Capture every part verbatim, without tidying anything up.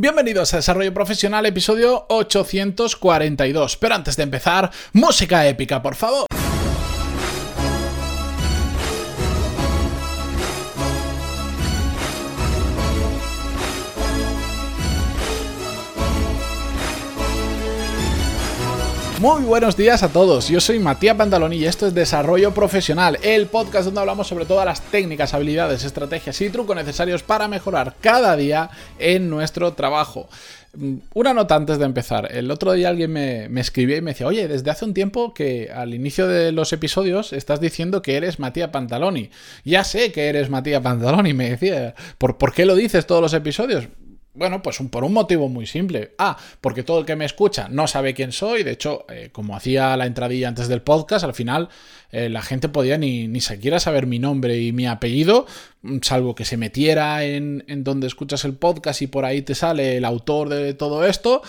Bienvenidos a Desarrollo Profesional, episodio ochocientos cuarenta y dos. Pero antes de empezar, música épica, por favor. Muy buenos días a todos, yo soy Matías Pantaloni y esto es Desarrollo Profesional, el podcast donde hablamos sobre todas las técnicas, habilidades, estrategias y trucos necesarios para mejorar cada día en nuestro trabajo. Una nota antes de empezar. El otro día alguien me, me escribió y me decía: oye, desde hace un tiempo que al inicio de los episodios estás diciendo que eres Matías Pantaloni. Ya sé que eres Matías Pantaloni, me decía. ¿Por, ¿por qué lo dices todos los episodios? Bueno, pues un, por un motivo muy simple. Ah, porque todo el que me escucha no sabe quién soy. De hecho, eh, como hacía la entradilla antes del podcast, al final eh, la gente podía ni, ni siquiera saber mi nombre y mi apellido, salvo que se metiera en, en donde escuchas el podcast y por ahí te sale el autor de todo esto.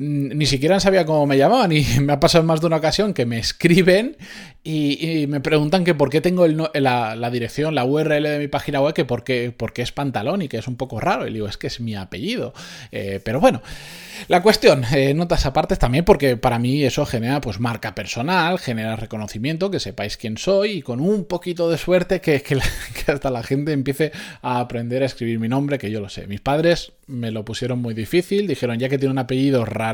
Ni siquiera sabía cómo me llamaban y me ha pasado en más de una ocasión que me escriben y, y me preguntan que por qué tengo el, la, la dirección, la U R L de mi página web, que por qué, porque es Pantaloni y que es un poco raro. Y digo, es que es mi apellido. Eh, pero bueno, la cuestión, eh, notas aparte también, porque para mí eso genera pues marca personal, genera reconocimiento, que sepáis quién soy y con un poquito de suerte que, que, la, que hasta la gente empiece a aprender a escribir mi nombre, que yo lo sé. Mis padres me lo pusieron muy difícil, dijeron ya que tiene un apellido raro,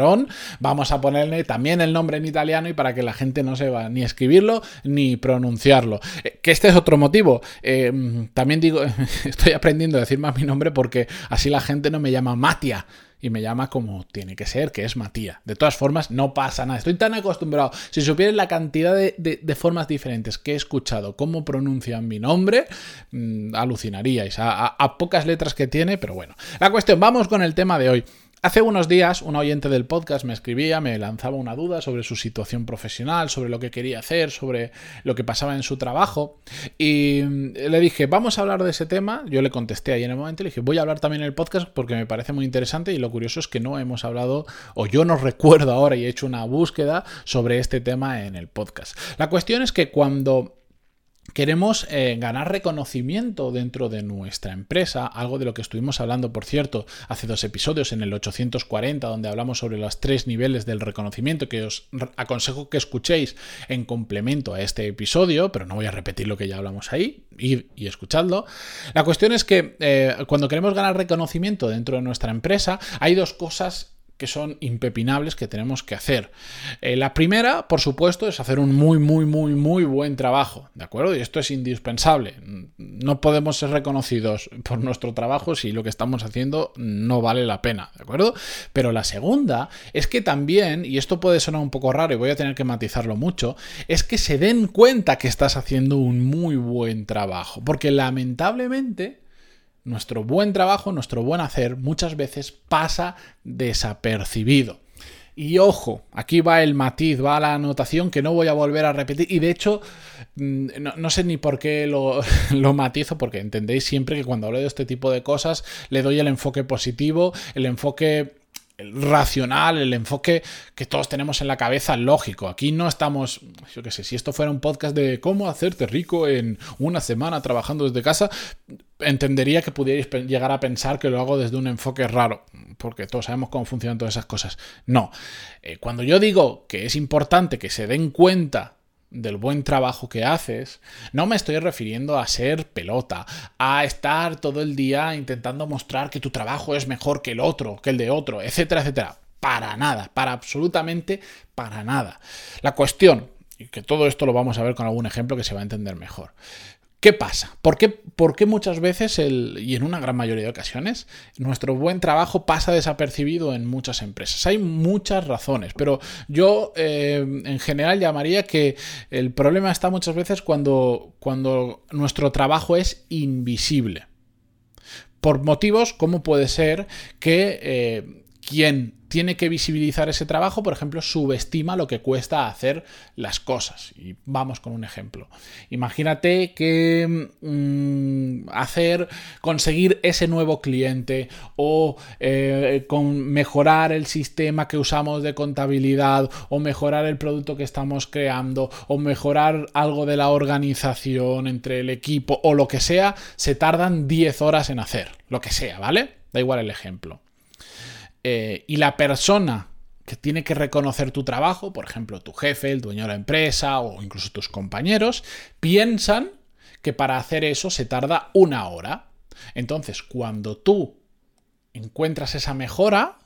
vamos a ponerle también el nombre en italiano y para que la gente no sepa ni escribirlo ni pronunciarlo. Que este es otro motivo. Eh, también digo, estoy aprendiendo a decir más mi nombre porque así la gente no me llama Matia y me llama como tiene que ser, que es Matías. De todas formas, no pasa nada. Estoy tan acostumbrado. Si supieras la cantidad de, de, de formas diferentes que he escuchado, cómo pronuncian mi nombre, mmm, alucinaríais. A, a, a pocas letras que tiene, pero bueno. La cuestión, vamos con el tema de hoy. Hace unos días un oyente del podcast me escribía, me lanzaba una duda sobre su situación profesional, sobre lo que quería hacer, sobre lo que pasaba en su trabajo y le dije, vamos a hablar de ese tema. Yo le contesté ahí en el momento y le dije, voy a hablar también en el podcast porque me parece muy interesante y lo curioso es que no hemos hablado, o yo no recuerdo ahora y he hecho una búsqueda sobre este tema en el podcast. La cuestión es que cuando queremos eh, ganar reconocimiento dentro de nuestra empresa, algo de lo que estuvimos hablando, por cierto, hace dos episodios en el ochocientos cuarenta, donde hablamos sobre los tres niveles del reconocimiento, que os aconsejo que escuchéis en complemento a este episodio, pero no voy a repetir lo que ya hablamos ahí, ir y escuchadlo. La cuestión es que eh, cuando queremos ganar reconocimiento dentro de nuestra empresa, hay dos cosas que son impepinables que tenemos que hacer. Eh, la primera, por supuesto, es hacer un muy, muy, muy, muy buen trabajo, ¿de acuerdo? Y esto es indispensable. No podemos ser reconocidos por nuestro trabajo si lo que estamos haciendo no vale la pena, ¿de acuerdo? Pero la segunda es que también, y esto puede sonar un poco raro y voy a tener que matizarlo mucho, es que se den cuenta que estás haciendo un muy buen trabajo, porque lamentablemente nuestro buen trabajo, nuestro buen hacer, muchas veces pasa desapercibido. Y ojo, aquí va el matiz, va la anotación que no voy a volver a repetir. Y de hecho, no, no sé ni por qué lo, lo matizo, porque entendéis siempre que cuando hablo de este tipo de cosas le doy el enfoque positivo, el enfoque racional, el enfoque que todos tenemos en la cabeza, lógico. Aquí no estamos, yo qué sé, si esto fuera un podcast de cómo hacerte rico en una semana trabajando desde casa, entendería que pudierais llegar a pensar que lo hago desde un enfoque raro, porque todos sabemos cómo funcionan todas esas cosas. No. Eh, cuando yo digo que es importante que se den cuenta del buen trabajo que haces, no me estoy refiriendo a ser pelota, a estar todo el día intentando mostrar que tu trabajo es mejor que el otro, que el de otro, etcétera, etcétera. Para nada, para absolutamente para nada. La cuestión, y que todo esto lo vamos a ver con algún ejemplo que se va a entender mejor. ¿Qué pasa? ¿Por qué, por qué muchas veces, el, y en una gran mayoría de ocasiones, nuestro buen trabajo pasa desapercibido en muchas empresas? Hay muchas razones, pero yo eh, en general llamaría que el problema está muchas veces cuando, cuando nuestro trabajo es invisible. Por motivos como puede ser que eh, quien tiene que visibilizar ese trabajo, por ejemplo, subestima lo que cuesta hacer las cosas. Y vamos con un ejemplo. Imagínate que mm, hacer, conseguir ese nuevo cliente o eh, con mejorar el sistema que usamos de contabilidad o mejorar el producto que estamos creando o mejorar algo de la organización entre el equipo o lo que sea, se tardan diez horas en hacer, lo que sea, ¿vale? Da igual el ejemplo. eh, y la persona que tiene que reconocer tu trabajo, por ejemplo, tu jefe, el dueño de la empresa o incluso tus compañeros, piensan que para hacer eso se tarda una hora. Entonces, cuando tú encuentras esa mejora,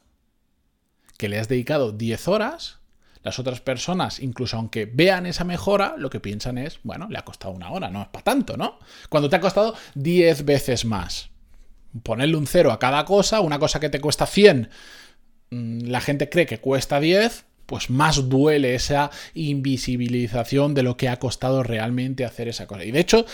que le has dedicado diez horas, las otras personas, incluso aunque vean esa mejora, lo que piensan es, bueno, le ha costado una hora, no es para tanto, ¿no? Cuando te ha costado diez veces más. Ponerle un cero a cada cosa, una cosa que te cuesta cien, la gente cree que cuesta diez, pues más duele esa invisibilización de lo que ha costado realmente hacer esa cosa. Y de hecho,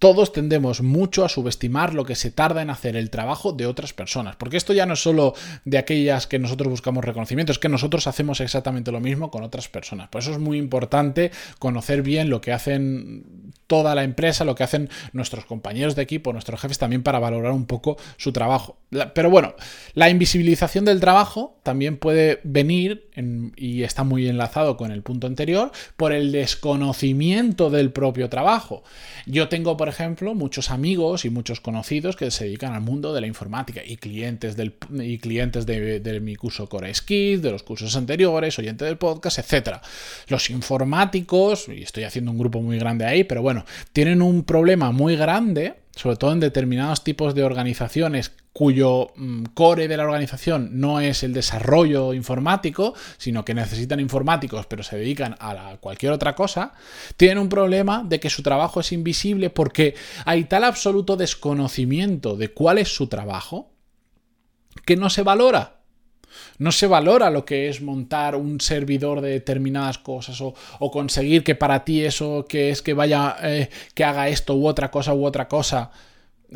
todos tendemos mucho a subestimar lo que se tarda en hacer el trabajo de otras personas, porque esto ya no es solo de aquellas que nosotros buscamos reconocimiento, es que nosotros hacemos exactamente lo mismo con otras personas. Por eso es muy importante conocer bien lo que hacen toda la empresa, lo que hacen nuestros compañeros de equipo, nuestros jefes, también para valorar un poco su trabajo. Pero bueno, la invisibilización del trabajo también puede venir, en, y está muy enlazado con el punto anterior, por el desconocimiento del propio trabajo. Yo Yo tengo, por ejemplo, muchos amigos y muchos conocidos que se dedican al mundo de la informática y clientes, del, y clientes de, de mi curso CoreSKID, de los cursos anteriores, oyente del podcast, etcétera. Los informáticos, y estoy haciendo un grupo muy grande ahí, pero bueno, tienen un problema muy grande, sobre todo en determinados tipos de organizaciones cuyo core de la organización no es el desarrollo informático, sino que necesitan informáticos pero se dedican a la, cualquier otra cosa, tienen un problema de que su trabajo es invisible porque hay tal absoluto desconocimiento de cuál es su trabajo que no se valora. No se valora lo que es montar un servidor de determinadas cosas o, o conseguir que para ti eso que es que vaya, eh, que haga esto u otra cosa u otra cosa,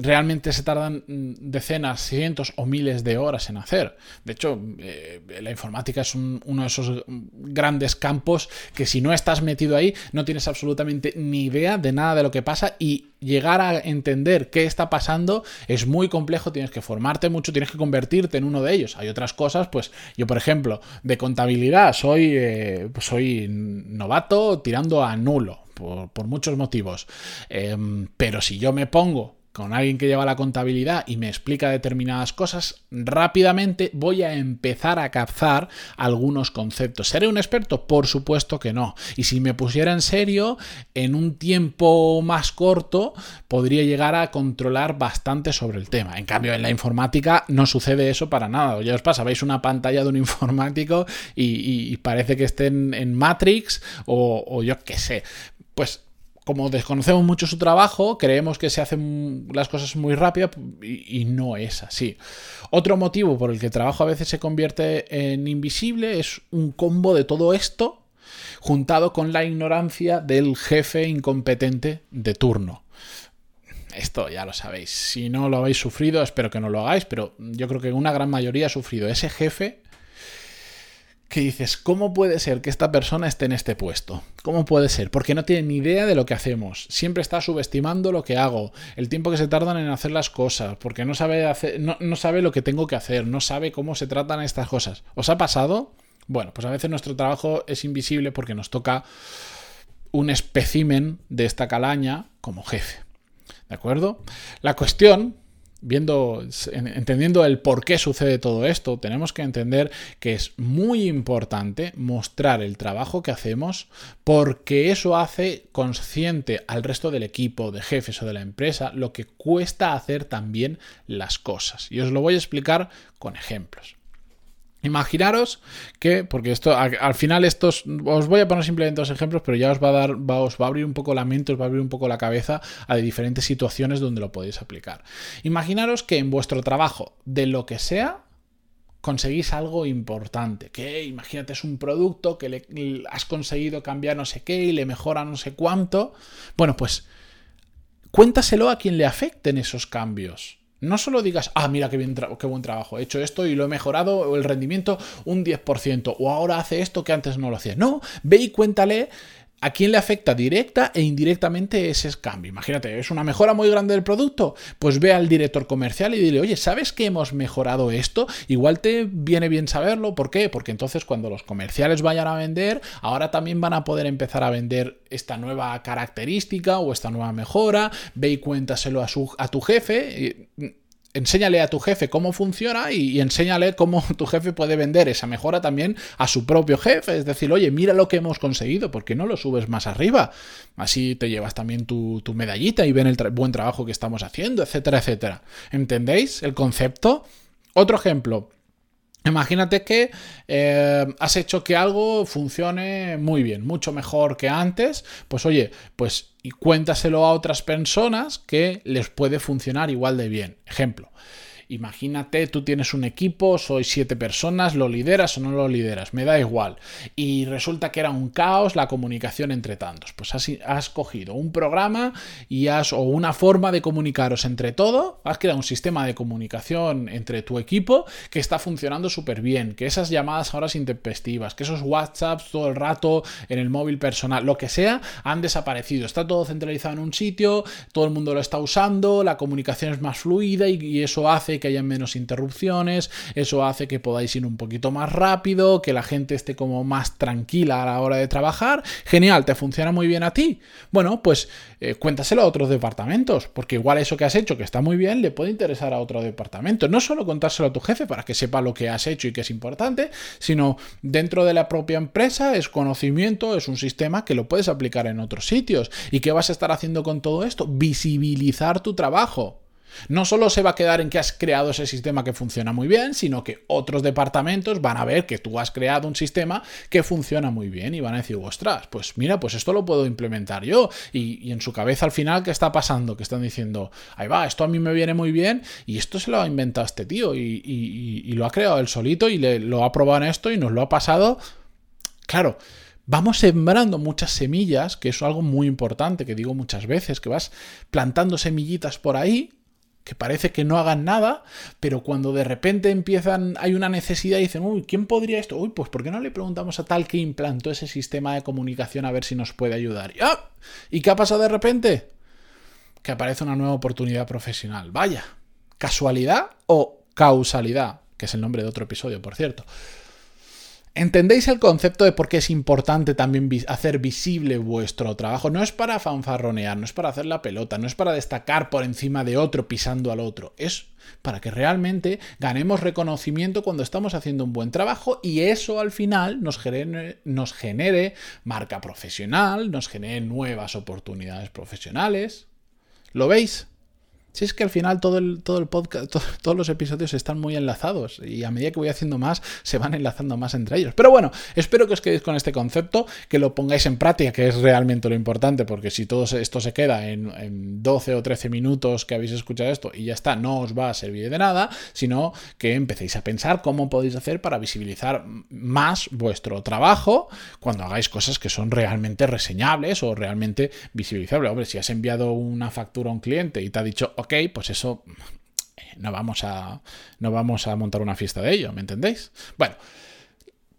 realmente se tardan decenas, cientos o miles de horas en hacer. De hecho, eh, la informática es un, uno de esos grandes campos que si no estás metido ahí no tienes absolutamente ni idea de nada de lo que pasa y llegar a entender qué está pasando es muy complejo, tienes que formarte mucho, tienes que convertirte en uno de ellos. Hay otras cosas, pues yo por ejemplo, de contabilidad soy, eh, soy novato tirando a nulo por, por muchos motivos, eh, pero si yo me pongo con alguien que lleva la contabilidad y me explica determinadas cosas, rápidamente voy a empezar a captar algunos conceptos. ¿Seré un experto? Por supuesto que no. Y si me pusiera en serio, en un tiempo más corto, podría llegar a controlar bastante sobre el tema. En cambio, en la informática no sucede eso para nada. Ya os pasa, veis una pantalla de un informático y, y, y parece que estén en Matrix o, o yo qué sé. Pues como desconocemos mucho su trabajo, creemos que se hacen las cosas muy rápido y, y no es así. Otro motivo por el que el trabajo a veces se convierte en invisible es un combo de todo esto juntado con la ignorancia del jefe incompetente de turno. Esto ya lo sabéis. Si no lo habéis sufrido, espero que no lo hagáis, pero yo creo que una gran mayoría ha sufrido ese jefe que dices, ¿cómo puede ser que esta persona esté en este puesto? ¿Cómo puede ser? Porque no tiene ni idea de lo que hacemos. Siempre está subestimando lo que hago, el tiempo que se tardan en hacer las cosas, porque no sabe hacer, no, no sabe lo que tengo que hacer, no sabe cómo se tratan estas cosas. ¿Os ha pasado? Bueno, pues a veces nuestro trabajo es invisible porque nos toca un espécimen de esta calaña como jefe. ¿De acuerdo? La cuestión... Viendo, entendiendo el por qué sucede todo esto, tenemos que entender que es muy importante mostrar el trabajo que hacemos porque eso hace consciente al resto del equipo, de jefes o de la empresa, lo que cuesta hacer también las cosas. Y os lo voy a explicar con ejemplos. Imaginaros que, porque esto al final estos, os voy a poner simplemente dos ejemplos, pero ya os va a dar, va, os va a abrir un poco la mente, os va a abrir un poco la cabeza a diferentes situaciones donde lo podéis aplicar. Imaginaros que en vuestro trabajo, de lo que sea, conseguís algo importante, que imagínate es un producto que le, le has conseguido cambiar no sé qué y le mejora no sé cuánto. Bueno, pues cuéntaselo a quien le afecten esos cambios. No solo digas, ah, mira qué, bien tra- qué buen trabajo, he hecho esto y lo he mejorado el rendimiento un diez por ciento, o ahora hace esto que antes no lo hacía. No, ve y cuéntale a quién le afecta directa e indirectamente ese cambio. Imagínate, es una mejora muy grande del producto, pues ve al director comercial y dile, oye, ¿sabes que hemos mejorado esto? Igual te viene bien saberlo, ¿por qué? Porque entonces cuando los comerciales vayan a vender, ahora también van a poder empezar a vender esta nueva característica o esta nueva mejora, ve y cuéntaselo a, su, a tu jefe. enséñale a tu jefe cómo funciona y, y enséñale cómo tu jefe puede vender esa mejora también a su propio jefe. Es decir, oye, mira lo que hemos conseguido, ¿por qué no lo subes más arriba? Así te llevas también tu, tu medallita y ven el tra- buen trabajo que estamos haciendo, etcétera, etcétera. ¿Entendéis el concepto? Otro ejemplo. Imagínate que eh, has hecho que algo funcione muy bien, mucho mejor que antes. Pues oye, pues cuéntaselo a otras personas que les puede funcionar igual de bien. Ejemplo. Imagínate, tú tienes un equipo, sois siete personas, lo lideras o no lo lideras, me da igual. Y resulta que era un caos la comunicación entre tantos. Pues has, has cogido un programa y has, o una forma de comunicaros entre todo, has creado un sistema de comunicación entre tu equipo que está funcionando súper bien, que esas llamadas a horas intempestivas, que esos WhatsApps todo el rato en el móvil personal, lo que sea, han desaparecido. Está todo centralizado en un sitio, todo el mundo lo está usando, la comunicación es más fluida y, y eso hace que haya menos interrupciones, eso hace que podáis ir un poquito más rápido, que la gente esté como más tranquila a la hora de trabajar. Genial, te funciona muy bien a ti. Bueno, pues eh, cuéntaselo a otros departamentos, porque igual eso que has hecho, que está muy bien, le puede interesar a otro departamento. No solo contárselo a tu jefe para que sepa lo que has hecho y que es importante, sino dentro de la propia empresa es conocimiento, es un sistema que lo puedes aplicar en otros sitios. ¿Y qué vas a estar haciendo con todo esto? Visibilizar tu trabajo. No solo se va a quedar en que has creado ese sistema que funciona muy bien, sino que otros departamentos van a ver que tú has creado un sistema que funciona muy bien y van a decir, ostras, pues mira, pues esto lo puedo implementar yo. Y, y en su cabeza al final, ¿qué está pasando? Que están diciendo, ahí va, esto a mí me viene muy bien y esto se lo ha inventado este tío y, y, y, y lo ha creado él solito y le, lo ha probado en esto y nos lo ha pasado. Claro. Vamos sembrando muchas semillas, que es algo muy importante que digo muchas veces, que vas plantando semillitas por ahí, que parece que no hagan nada, pero cuando de repente empiezan, hay una necesidad y dicen, uy, ¿quién podría esto? Uy, pues ¿por qué no le preguntamos a tal que implantó ese sistema de comunicación a ver si nos puede ayudar? Y, ¡ah! ¿Y qué ha pasado de repente? Que aparece una nueva oportunidad profesional. Vaya, ¿casualidad o causalidad? Que es el nombre de otro episodio, por cierto. ¿Entendéis el concepto de por qué es importante también hacer visible vuestro trabajo? No es para fanfarronear, no es para hacer la pelota, no es para destacar por encima de otro pisando al otro. Es para que realmente ganemos reconocimiento cuando estamos haciendo un buen trabajo y eso al final nos genere, nos genere marca profesional, nos genere nuevas oportunidades profesionales. ¿Lo veis? Si es que al final todo el, todo el podcast, todo, todos los episodios están muy enlazados y a medida que voy haciendo más, se van enlazando más entre ellos. Pero bueno, espero que os quedéis con este concepto, que lo pongáis en práctica, que es realmente lo importante, porque si todo esto se queda en, en doce o trece minutos que habéis escuchado esto y ya está, no os va a servir de nada, sino que empecéis a pensar cómo podéis hacer para visibilizar más vuestro trabajo cuando hagáis cosas que son realmente reseñables o realmente visibilizables. Hombre, si has enviado una factura a un cliente y te ha dicho, ok, pues eso no vamos a, no vamos a montar una fiesta de ello, ¿me entendéis? Bueno,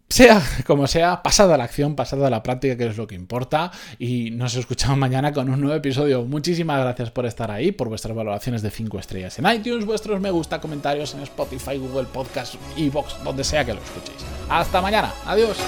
sea como sea, pasada la acción, pasada la práctica, que es lo que importa, y nos escuchamos mañana con un nuevo episodio. Muchísimas gracias por estar ahí, por vuestras valoraciones de cinco estrellas en iTunes, vuestros me gusta, comentarios en Spotify, Google Podcast, iVoox, donde sea que lo escuchéis. Hasta mañana, adiós.